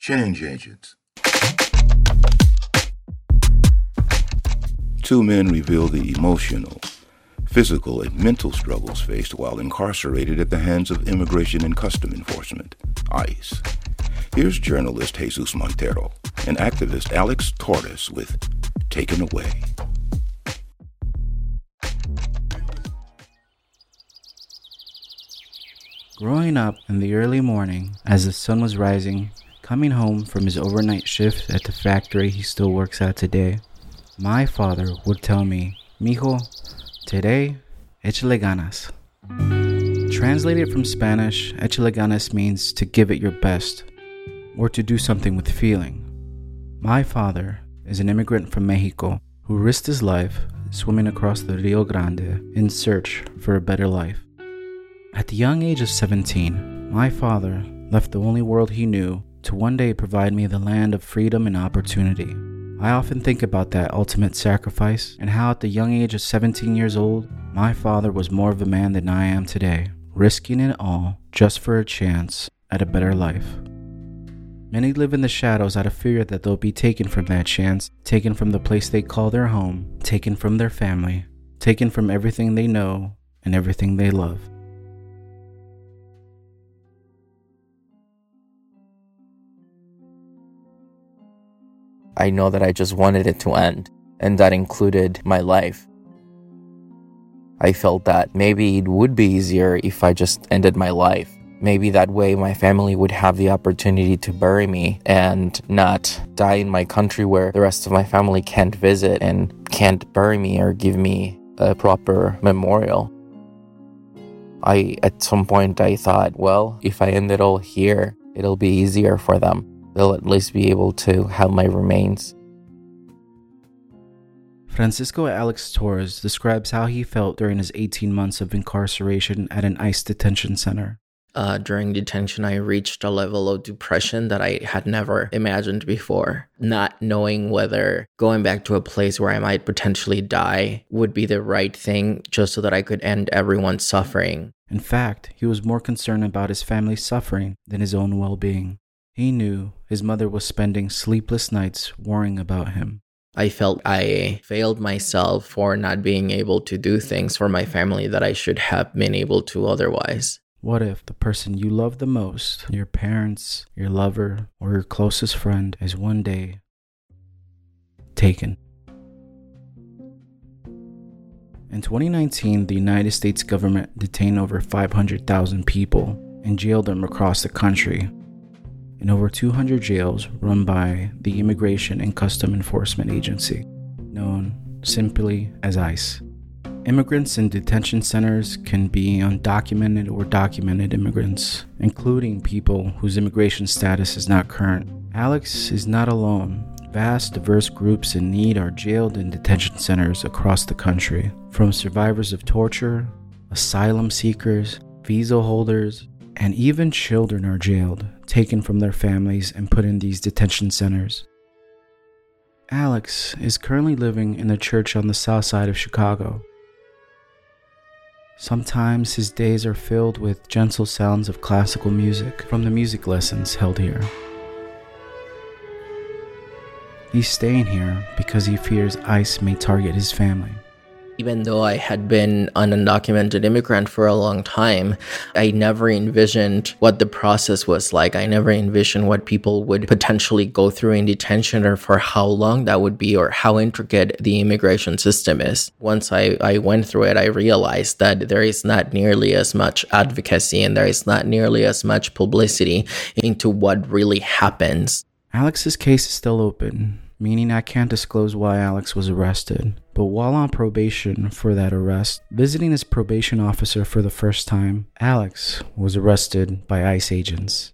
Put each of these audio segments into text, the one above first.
Change Agents. 2 men reveal the emotional, physical, and mental struggles faced while incarcerated at the hands of Immigration and Customs Enforcement, ICE. Here's journalist Jesus Montero and activist Alex Torres with Taken Away. Growing up in the early morning, as the sun was rising, coming home from his overnight shift at the factory he still works at today, my father would tell me, "Mijo, today, échale ganas." Translated from Spanish, échale ganas means to give it your best, or to do something with feeling. My father is an immigrant from Mexico who risked his life swimming across the Rio Grande in search for a better life. At the young age of 17, my father left the only world he knew to one day provide me the land of freedom and opportunity. I often think about that ultimate sacrifice and how at the young age of 17 years old, my father was more of a man than I am today, risking it all just for a chance at a better life. Many live in the shadows out of fear that they'll be taken from that chance, taken from the place they call their home, taken from their family, taken from everything they know and everything they love. I know that I just wanted it to end, and that included my life. I felt that maybe it would be easier if I just ended my life. Maybe that way my family would have the opportunity to bury me and not die in my country where the rest of my family can't visit and can't bury me or give me a proper memorial. At some point I thought, well, if I end it all here, it'll be easier for them. They'll at least be able to have my remains. Francisco Alex Torres describes how he felt during his 18 months of incarceration at an ICE detention center. During detention, I reached a level of depression that I had never imagined before. Not knowing whether going back to a place where I might potentially die would be the right thing just so that I could end everyone's suffering. In fact, he was more concerned about his family's suffering than his own well-being. He knew his mother was spending sleepless nights worrying about him. I felt I failed myself for not being able to do things for my family that I should have been able to otherwise. What if the person you love the most, your parents, your lover, or your closest friend, is one day taken? In 2019, the United States government detained over 500,000 people and jailed them across the country in over 200 jails run by the Immigration and Customs Enforcement Agency, known simply as ICE. Immigrants in detention centers can be undocumented or documented immigrants, including people whose immigration status is not current. Alex is not alone. Vast, diverse groups in need are jailed in detention centers across the country, from survivors of torture, asylum seekers, visa holders, and even children are jailed, taken from their families and put in these detention centers. Alex is currently living in a church on the south side of Chicago. Sometimes his days are filled with gentle sounds of classical music from the music lessons held here. He's staying here because he fears ICE may target his family. Even though I had been an undocumented immigrant for a long time, I never envisioned what the process was like. I never envisioned what people would potentially go through in detention or for how long that would be or how intricate the immigration system is. Once I went through it, I realized that there is not nearly as much advocacy and there is not nearly as much publicity into what really happens. Alex's case is still open, meaning I can't disclose why Alex was arrested. But while on probation for that arrest, visiting his probation officer for the first time, Alex was arrested by ICE agents.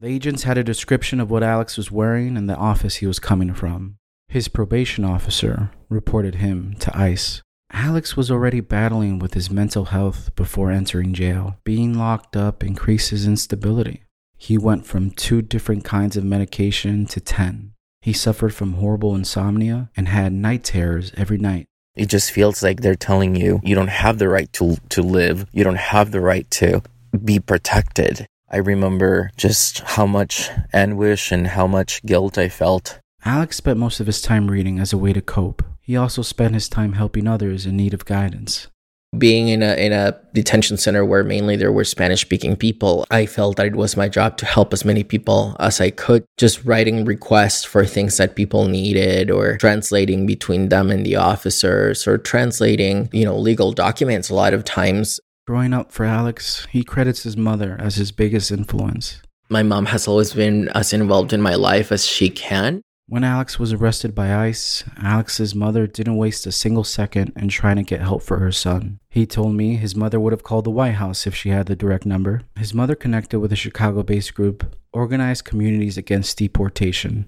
The agents had a description of what Alex was wearing and the office he was coming from. His probation officer reported him to ICE. Alex was already battling with his mental health before entering jail. Being locked up increases instability. He went from 2 different kinds of medication to 10. He suffered from horrible insomnia and had night terrors every night. It just feels like they're telling you, you don't have the right to live. You don't have the right to be protected. I remember just how much anguish and how much guilt I felt. Alex spent most of his time reading as a way to cope. He also spent his time helping others in need of guidance. Being in a detention center where mainly there were Spanish-speaking people, I felt that it was my job to help as many people as I could, just writing requests for things that people needed or translating between them and the officers or translating, legal documents a lot of times. Growing up for Alex, he credits his mother as his biggest influence. My mom has always been as involved in my life as she can. When Alex was arrested by ICE, Alex's mother didn't waste a single second in trying to get help for her son. He told me his mother would have called the White House if she had the direct number. His mother connected with a Chicago-based group, Organized Communities Against Deportation,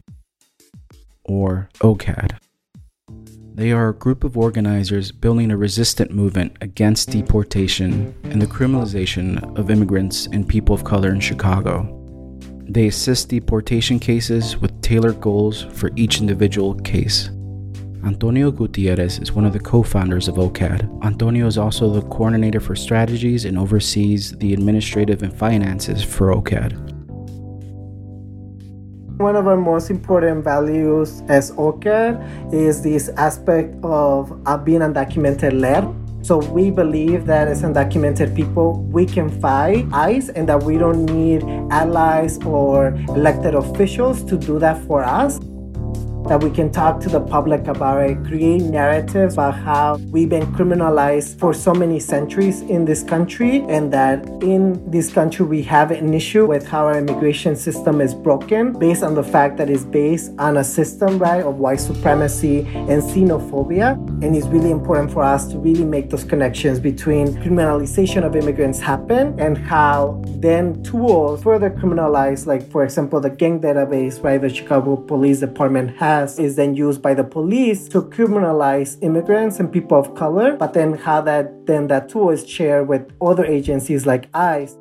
or OCAD. They are a group of organizers building a resistant movement against deportation and the criminalization of immigrants and people of color in Chicago. They assist deportation cases with tailored goals for each individual case. Antonio Gutierrez is one of the co-founders of OCAD. Antonio is also the coordinator for strategies and oversees the administrative and finances for OCAD. One of our most important values as OCAD is this aspect of being undocumented-led. So we believe that as undocumented people, we can fight ICE and that we don't need allies or elected officials to do that for us. That we can talk to the public about it, create narratives about how we've been criminalized for so many centuries in this country, and that in this country we have an issue with how our immigration system is broken based on the fact that it's based on a system, right, of white supremacy and xenophobia. And it's really important for us to really make those connections between criminalization of immigrants happen and how then tools further criminalize, like, for example, the gang database, right, the Chicago Police Department has is then used by the police to criminalize immigrants and people of color, but then how that tool is shared with other agencies like ICE.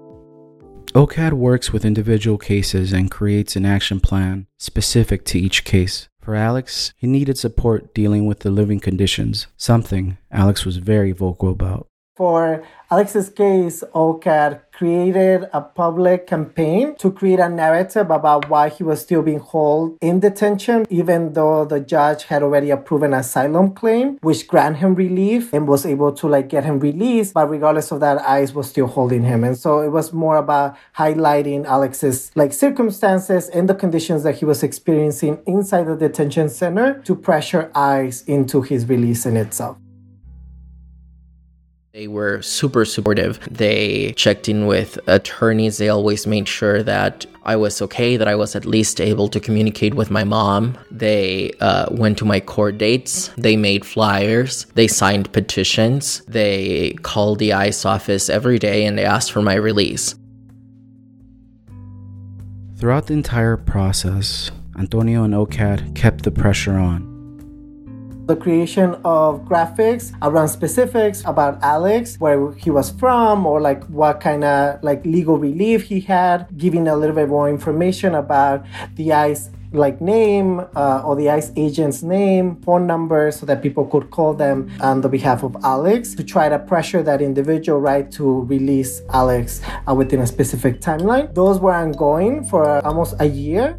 OCAD works with individual cases and creates an action plan specific to each case. For Alex, he needed support dealing with the living conditions, something Alex was very vocal about. For Alex's case, OCAD created a public campaign to create a narrative about why he was still being held in detention, even though the judge had already approved an asylum claim, which granted him relief and was able to get him released. But regardless of that, ICE was still holding him. And so it was more about highlighting Alex's circumstances and the conditions that he was experiencing inside the detention center to pressure ICE into his release in itself. They were super supportive. They checked in with attorneys. They always made sure that I was okay, that I was at least able to communicate with my mom. They went to my court dates. They made flyers. They signed petitions. They called the ICE office every day and they asked for my release. Throughout the entire process, Antonio and OCAD kept the pressure on. The creation of graphics around specifics about Alex, where he was from, or what kind of legal relief he had, giving a little bit more information about the ICE name or the ICE agent's name, phone number, so that people could call them on the behalf of Alex to try to pressure that individual, right, to release Alex within a specific timeline. Those were ongoing for almost a year.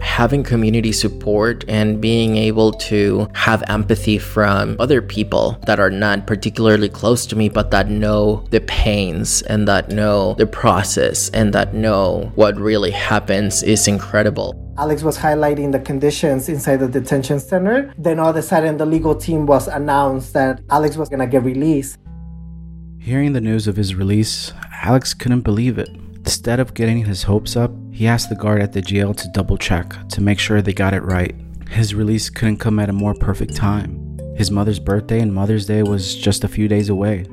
Having community support and being able to have empathy from other people that are not particularly close to me, but that know the pains and that know the process and that know what really happens is incredible. Alex was highlighting the conditions inside the detention center. Then all of a sudden, the legal team was announced that Alex was going to get released. Hearing the news of his release, Alex couldn't believe it. Instead of getting his hopes up, he asked the guard at the jail to double-check to make sure they got it right. His release couldn't come at a more perfect time. His mother's birthday and Mother's Day was just a few days away.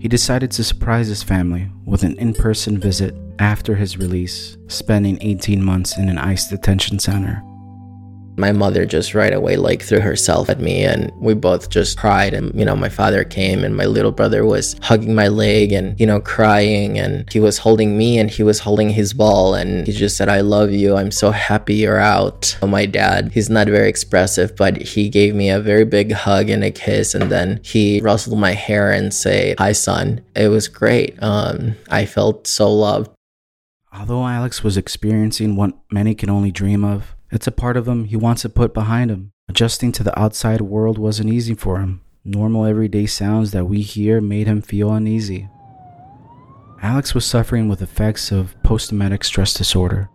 He decided to surprise his family with an in-person visit after his release, spending 18 months in an ICE detention center. My mother just right away like threw herself at me and we both just cried. And, you know, my father came and my little brother was hugging my leg and, you know, crying, and he was holding me and he was holding his ball. And he just said, "I love you. I'm so happy you're out." My dad, he's not very expressive, but he gave me a very big hug and a kiss. And then he rustled my hair and said, "Hi, son." It was great. I felt so loved. Although Alex was experiencing what many can only dream of, it's a part of him he wants to put behind him. Adjusting to the outside world wasn't easy for him. Normal everyday sounds that we hear made him feel uneasy. Alex was suffering with effects of post-traumatic stress disorder.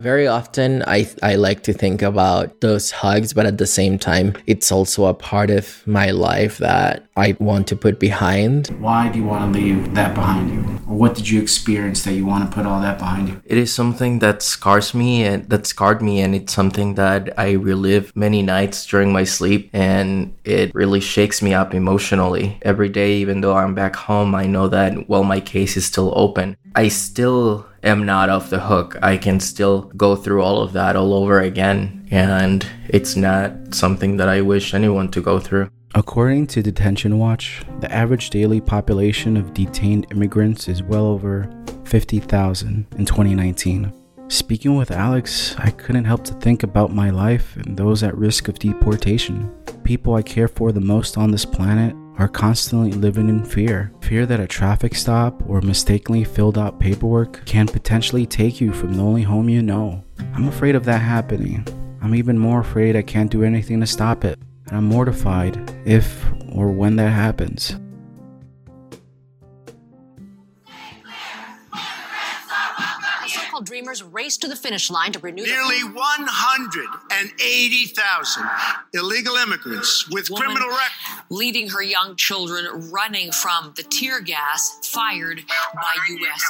Very often, I like to think about those hugs, but at the same time, it's also a part of my life that I want to put behind. Why do you want to leave that behind you? Or what did you experience that you want to put all that behind you? It is something that scarred me, and it's something that I relive many nights during my sleep, and it really shakes me up emotionally. Every day, even though I'm back home, I know that, well, my case is still open. I still am not off the hook. I can still go through all of that all over again, and it's not something that I wish anyone to go through. According to Detention Watch, the average daily population of detained immigrants is well over 50,000 in 2019. Speaking with Alex, I couldn't help to think about my life and those at risk of deportation. People I care for the most on this planet are constantly living in fear that a traffic stop or mistakenly filled out paperwork can potentially take you from the only home you know. I'm afraid of that happening. I'm even more afraid I can't do anything to stop it, and I'm mortified if or when that happens. Dreamers race to the finish line to renew nearly 180,000 illegal immigrants with criminal records, leading her young children running from the tear gas fired by U.S.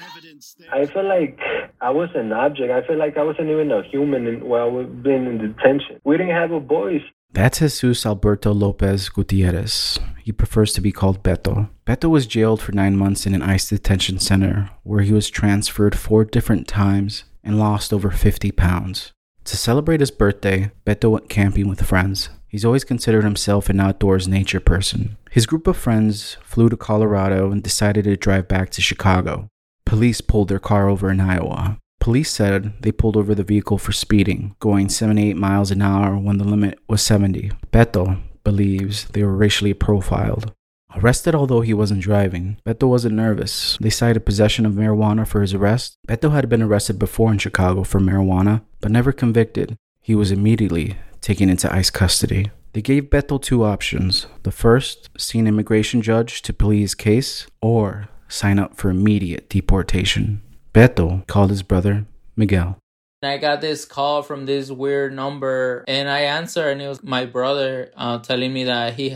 authorities. I feel like I was an object. I feel like I wasn't even a human while we've been in detention. We didn't have a voice. That's Jesus Alberto Lopez Gutierrez. He prefers to be called Beto. Beto was jailed for 9 months in an ICE detention center where he was transferred 4 different times and lost over 50 pounds. To celebrate his birthday, Beto went camping with friends. He's always considered himself an outdoors nature person. His group of friends flew to Colorado and decided to drive back to Chicago. Police pulled their car over in Iowa. Police said they pulled over the vehicle for speeding, going 78 miles an hour when the limit was 70. Beto believes they were racially profiled. Arrested although he wasn't driving, Beto wasn't nervous. They cited possession of marijuana for his arrest. Beto had been arrested before in Chicago for marijuana, but never convicted. He was immediately taken into ICE custody. They gave Beto 2 options. The first, see an immigration judge to plead his case, or sign up for immediate deportation. Beto called his brother, Miguel. I got this call from this weird number, and I answered, and it was my brother telling me that he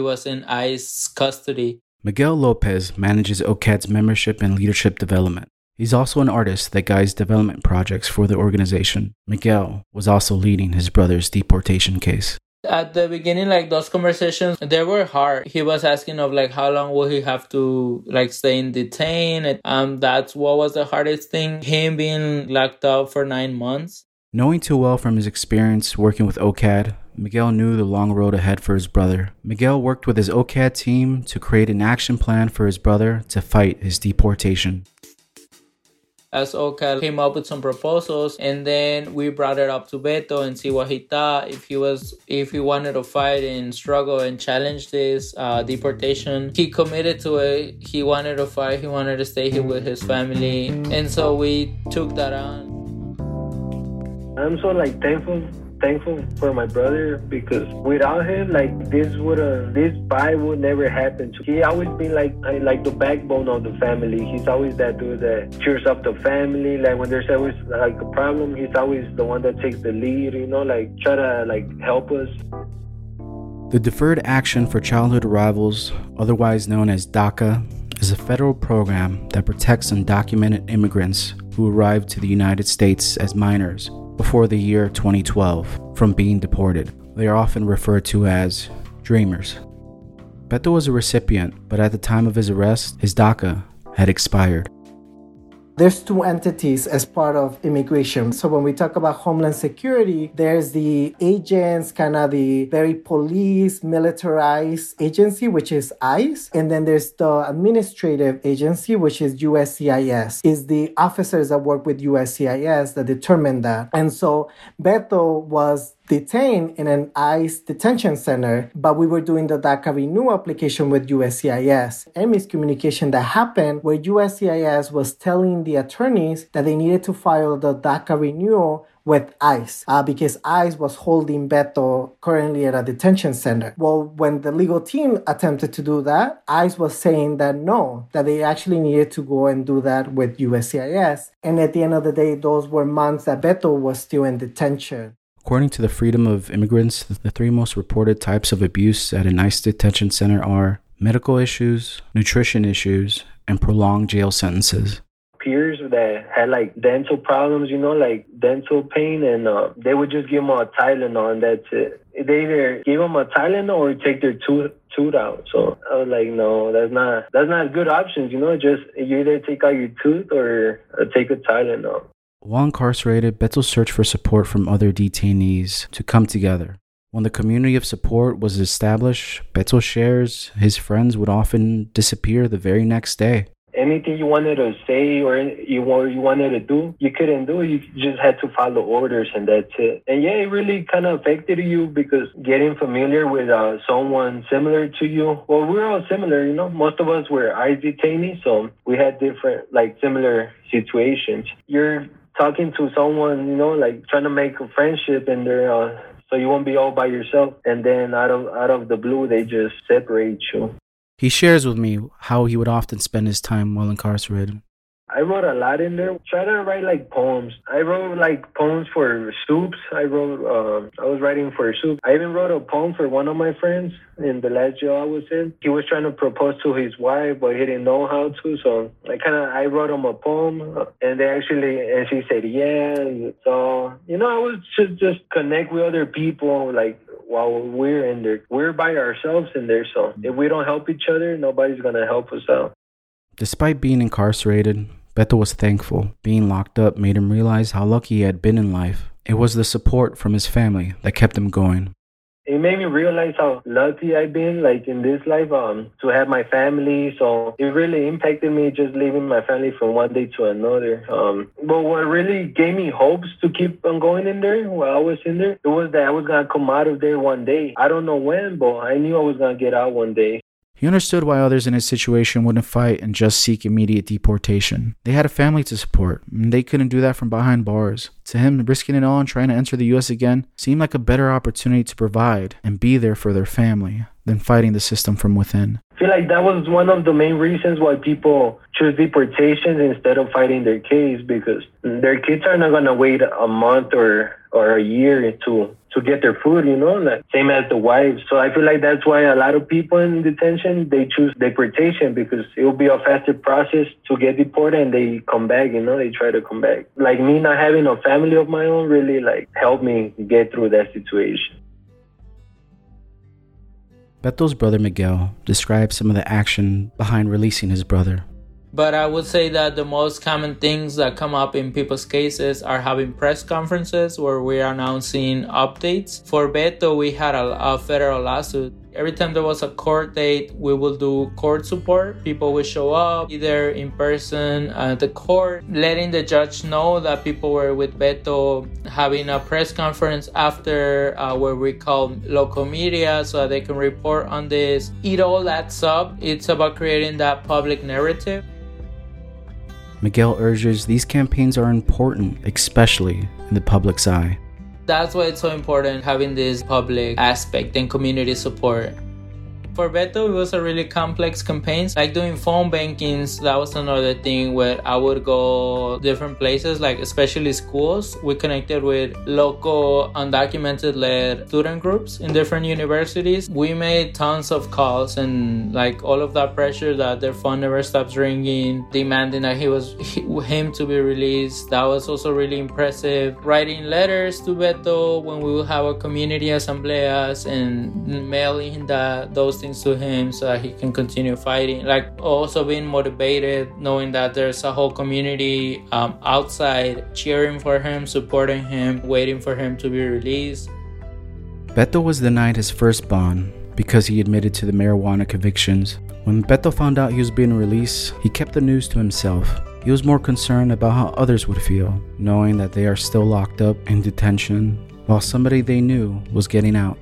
was in ICE custody. Miguel Lopez manages OCAD's membership and leadership development. He's also an artist that guides development projects for the organization. Miguel was also leading his brother's deportation case. At the beginning, those conversations, they were hard. He was asking how long will he have to, stay in detain. That's what was the hardest thing, him being locked up for 9 months. Knowing too well from his experience working with OCAD, Miguel knew the long road ahead for his brother. Miguel worked with his OCAD team to create an action plan for his brother to fight his deportation. As OCAD came up with some proposals, and then we brought it up to Beto and see what he thought, if he wanted to fight and struggle and challenge this deportation. He committed to it. He wanted to fight. He wanted to stay here with his family, and so we took that on. I'm so thankful for my brother, because without him, this fight would never happen. He always been like the backbone of the family. He's always that dude that cheers up the family. When there's always a problem, he's always the one that takes the lead. Try to help us. The Deferred Action for Childhood Arrivals, otherwise known as DACA, is a federal program that protects undocumented immigrants who arrived to the United States as minors before the year 2012 from being deported. They are often referred to as Dreamers. Beto was a recipient, but at the time of his arrest, his DACA had expired. There's two entities as part of immigration. So when we talk about Homeland Security, there's the agents, kind of the very police, militarized agency, which is ICE. And then there's the administrative agency, which is USCIS. It's the officers that work with USCIS that determine that. And so Beto was detained in an ICE detention center, but we were doing the DACA renewal application with USCIS. A miscommunication that happened where USCIS was telling the attorneys that they needed to file the DACA renewal with ICE because ICE was holding Beto currently at a detention center. Well, when the legal team attempted to do that, ICE was saying that no, that they actually needed to go and do that with USCIS. And at the end of the day, those were months that Beto was still in detention. According to the Freedom of Immigrants, the three most reported types of abuse at an ICE detention center are medical issues, nutrition issues, and prolonged jail sentences. Peers that had like dental problems, you know, like dental pain, and they would just give them a Tylenol and that's it. They either gave them a Tylenol or take their tooth out. So I was like, no, that's not good options, you know. Just you either take out your tooth or take a Tylenol. While incarcerated, Beto searched for support from other detainees to come together. When the community of support was established, Beto shares his friends would often disappear the very next day. Anything you wanted to say or you wanted to do, you couldn't do. You just had to follow orders and that's it. And yeah, it really kind of affected you because getting familiar with someone similar to you. Well, we're all similar, you know. Most of us were ICE detainees, so we had different, like, similar situations. You're talking to someone, you know, like trying to make a friendship, and they're so you won't be all by yourself. And then out of the blue, they just separate you. He shares with me how he would often spend his time while incarcerated. I wrote a lot in there. Try to write like poems. I wrote like poems for soups. I was writing for soup. I even wrote a poem for one of my friends in the last jail I was in. He was trying to propose to his wife, but he didn't know how to. So I wrote him a poem, and she said yeah. And so you know, I was just connect with other people like while we're in there. We're by ourselves in there. So if we don't help each other, nobody's gonna help us out. Despite being incarcerated, Beto was thankful. Being locked up made him realize how lucky he had been in life. It was the support from his family that kept him going. It made me realize how lucky I've been, like, in this life, to have my family. So it really impacted me just leaving my family from one day to another. But what really gave me hopes to keep on going in there while I was in there, it was that I was going to come out of there one day. I don't know when, but I knew I was going to get out one day. He understood why others in his situation wouldn't fight and just seek immediate deportation. They had a family to support, and they couldn't do that from behind bars. To him, risking it all and trying to enter the U.S. again seemed like a better opportunity to provide and be there for their family than fighting the system from within. I feel like that was one of the main reasons why people choose deportations instead of fighting their case, because their kids are not going to wait a month or a year to get their food, you know, like, same as the wives. So I feel like that's why a lot of people in detention, they choose deportation, because it will be a faster process to get deported and they come back, you know, they try to come back. Like me not having a family of my own really like helped me get through that situation. Beto's brother Miguel describes some of the action behind releasing his brother. But I would say that the most common things that come up in people's cases are having press conferences where we are announcing updates. For Beto, we had a federal lawsuit. Every time there was a court date, we would do court support. People would show up, either in person at the court, letting the judge know that people were with Beto, having a press conference after where we call local media so that they can report on this. It all adds up. It's about creating that public narrative. Miguel urges these campaigns are important, especially in the public's eye. That's why it's so important having this public aspect and community support. For Beto, it was a really complex campaign, like doing phone bankings. That was another thing where I would go different places, like especially schools. We connected with local undocumented-led student groups in different universities. We made tons of calls and like all of that pressure that their phone never stops ringing, demanding that him to be released. That was also really impressive. Writing letters to Beto when we would have a community assemblea and mailing those things things to him so that he can continue fighting. Like, also being motivated, knowing that there's a whole community outside cheering for him, supporting him, waiting for him to be released. Beto was denied his first bond because he admitted to the marijuana convictions. When Beto found out he was being released, he kept the news to himself. He was more concerned about how others would feel, knowing that they are still locked up in detention, while somebody they knew was getting out.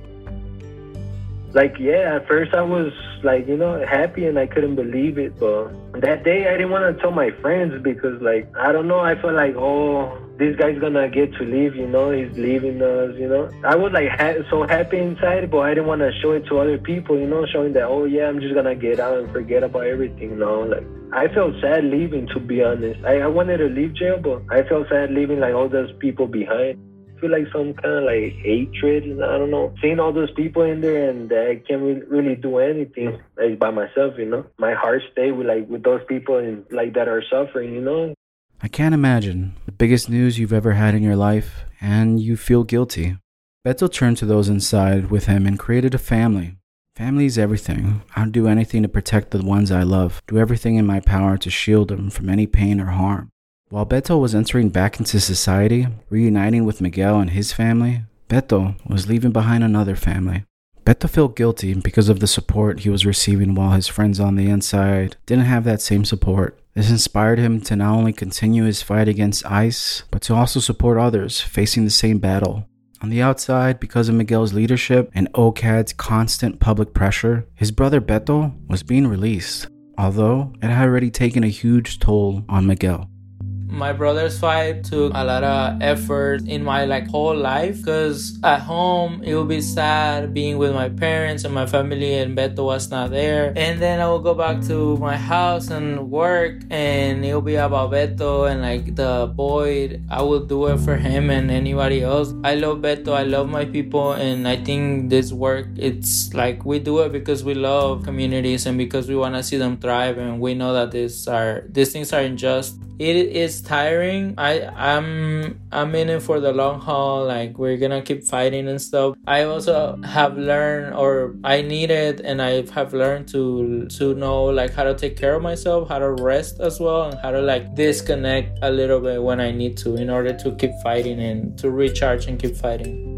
Like, yeah, at first I was like, you know, happy and I couldn't believe it, but that day I didn't want to tell my friends because, like, I don't know, I felt like, oh, this guy's gonna get to leave, you know, he's leaving us, you know. I was like so happy inside, but I didn't want to show it to other people, you know, showing that, oh yeah, I'm just gonna get out and forget about everything, you know, like. I felt sad leaving, to be honest. I wanted to leave jail, but I felt sad leaving, like, all those people behind. I feel like some kind of, like, hatred, I don't know. Seeing all those people in there and I can't really do anything, like, by myself, you know. My heart stayed with, like, with those people and, like, that are suffering, you know. I can't imagine. The biggest news you've ever had in your life, and you feel guilty. Beto turned to those inside with him and created a family. Family is everything. I'll do anything to protect the ones I love, do everything in my power to shield them from any pain or harm. While Beto was entering back into society, reuniting with Miguel and his family, Beto was leaving behind another family. Beto felt guilty because of the support he was receiving while his friends on the inside didn't have that same support. This inspired him to not only continue his fight against ICE, but to also support others facing the same battle. On the outside, because of Miguel's leadership and OCAD's constant public pressure, his brother Beto was being released, although it had already taken a huge toll on Miguel. My brother's fight took a lot of effort in my whole life, because at home it would be sad being with my parents and my family and Beto was not there. And then I would go back to my house and work and it would be about Beto and the void. I would do it for him and anybody else. I love Beto, I love my people, and I think this work, it's like we do it because we love communities and because we want to see them thrive, and we know that these things are unjust. It is tiring. I'm in it for the long haul. We're gonna keep fighting and stuff. I also have learned, or I needed, and I have learned to know how to take care of myself, how to rest as well, and how to disconnect a little bit when I need to, in order to keep fighting and to recharge and keep fighting.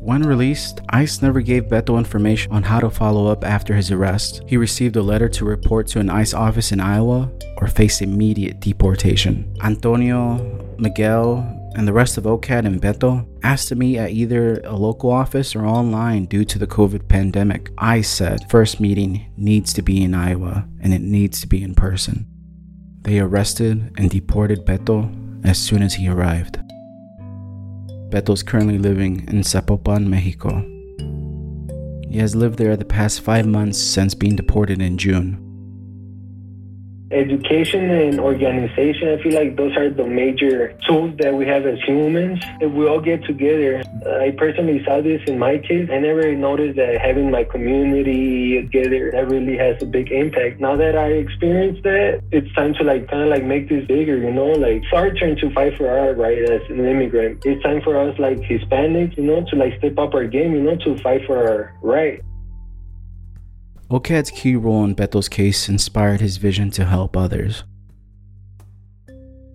When released, ICE never gave Beto information on how to follow up after his arrest. He received a letter to report to an ICE office in Iowa or face immediate deportation. Antonio, Miguel, and the rest of OCAD and Beto asked to meet at either a local office or online due to the COVID pandemic. ICE said, first meeting needs to be in Iowa and it needs to be in person. They arrested and deported Beto as soon as he arrived. Beto is currently living in Zapopan, Mexico. He has lived there the past 5 months since being deported in June. Education and organization, I feel like those are the major tools that we have as humans. If we all get together, I personally saw this in my case. I never noticed that having my community together, that really has a big impact. Now that I experienced that, it's time to make this bigger, you know, it's our turn to fight for our right as an immigrant. It's time for us Hispanics, you know, to step up our game, you know, to fight for our right. OCAD's key role in Beto's case inspired his vision to help others.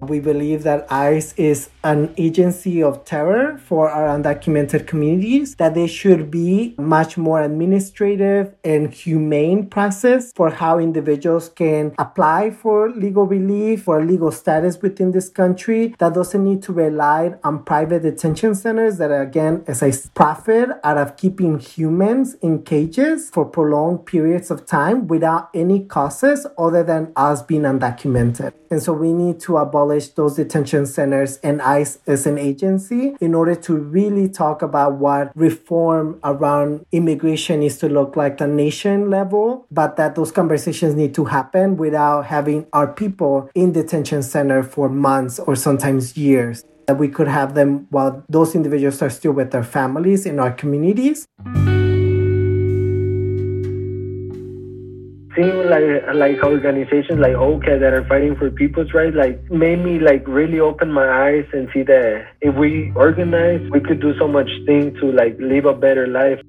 We believe that ICE is an agency of terror for our undocumented communities, that there should be much more administrative and humane process for how individuals can apply for legal relief, for legal status within this country, that doesn't need to rely on private detention centers that, again, as I profit out of keeping humans in cages for prolonged periods of time without any causes other than us being undocumented. And so we need to abolish those detention centers and ICE as an agency in order to really talk about what reform around immigration needs to look like at nation level, but that those conversations need to happen without having our people in detention center for months or sometimes years, that we could have them while those individuals are still with their families in our communities. Seeing organizations like OCAD that are fighting for people's rights made me really open my eyes and see that if we organize, we could do so much thing to live a better life.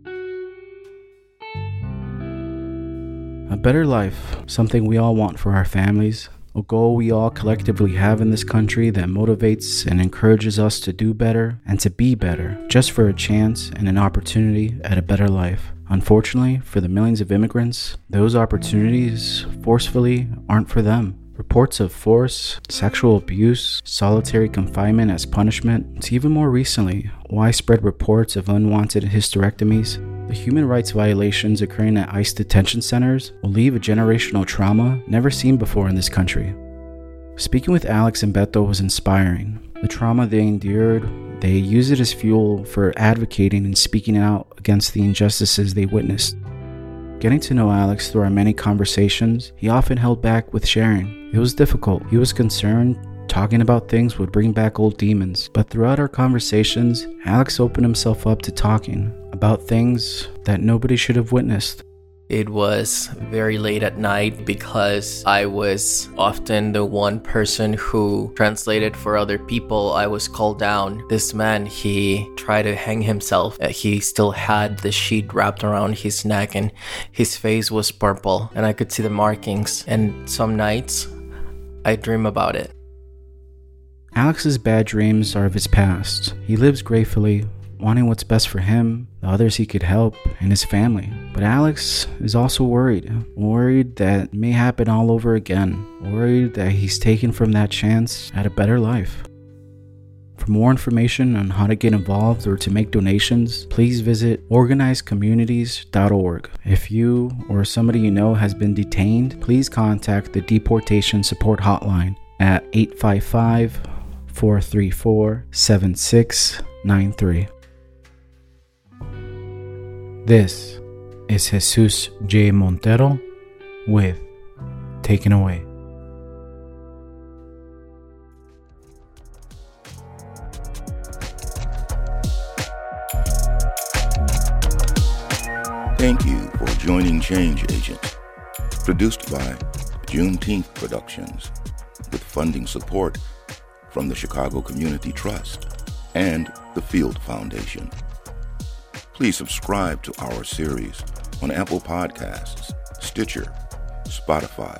better life, something we all want for our families, a goal we all collectively have in this country that motivates and encourages us to do better and to be better, just for a chance and an opportunity at a better life. Unfortunately, for the millions of immigrants, those opportunities forcefully aren't for them. Reports of force, sexual abuse, solitary confinement as punishment, to even more recently, widespread reports of unwanted hysterectomies. The human rights violations occurring at ICE detention centers will leave a generational trauma never seen before in this country. Speaking with Alex and Beto was inspiring. The trauma they endured, they used it as fuel for advocating and speaking out against the injustices they witnessed. Getting to know Alex through our many conversations, he often held back with sharing. It was difficult. He was concerned talking about things would bring back old demons. But throughout our conversations, Alex opened himself up to talking about things that nobody should have witnessed. It was very late at night because I was often the one person who translated for other people. I was called down. This man, he tried to hang himself. He still had the sheet wrapped around his neck and his face was purple and I could see the markings. And some nights, I dream about it. Alex's bad dreams are of his past. He lives gratefully, wanting what's best for him, the others he could help, and his family. But Alex is also worried that it may happen all over again, worried that he's taken from that chance at a better life. For more information on how to get involved or to make donations, please visit organizedcommunities.org. If you or somebody you know has been detained, please contact the Deportation Support Hotline at 855-434-7693. This is Jesus J. Montero with Taken Away. Thank you for joining Change Agent, produced by Juneteenth Productions, with funding support from the Chicago Community Trust and the Field Foundation. Please subscribe to our series on Apple Podcasts, Stitcher, Spotify,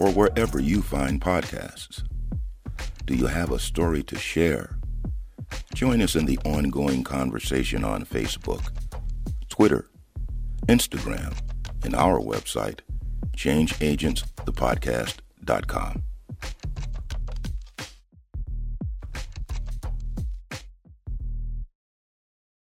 or wherever you find podcasts. Do you have a story to share? Join us in the ongoing conversation on Facebook, Twitter, Instagram, and our website, ChangeAgentsThePodcast.com.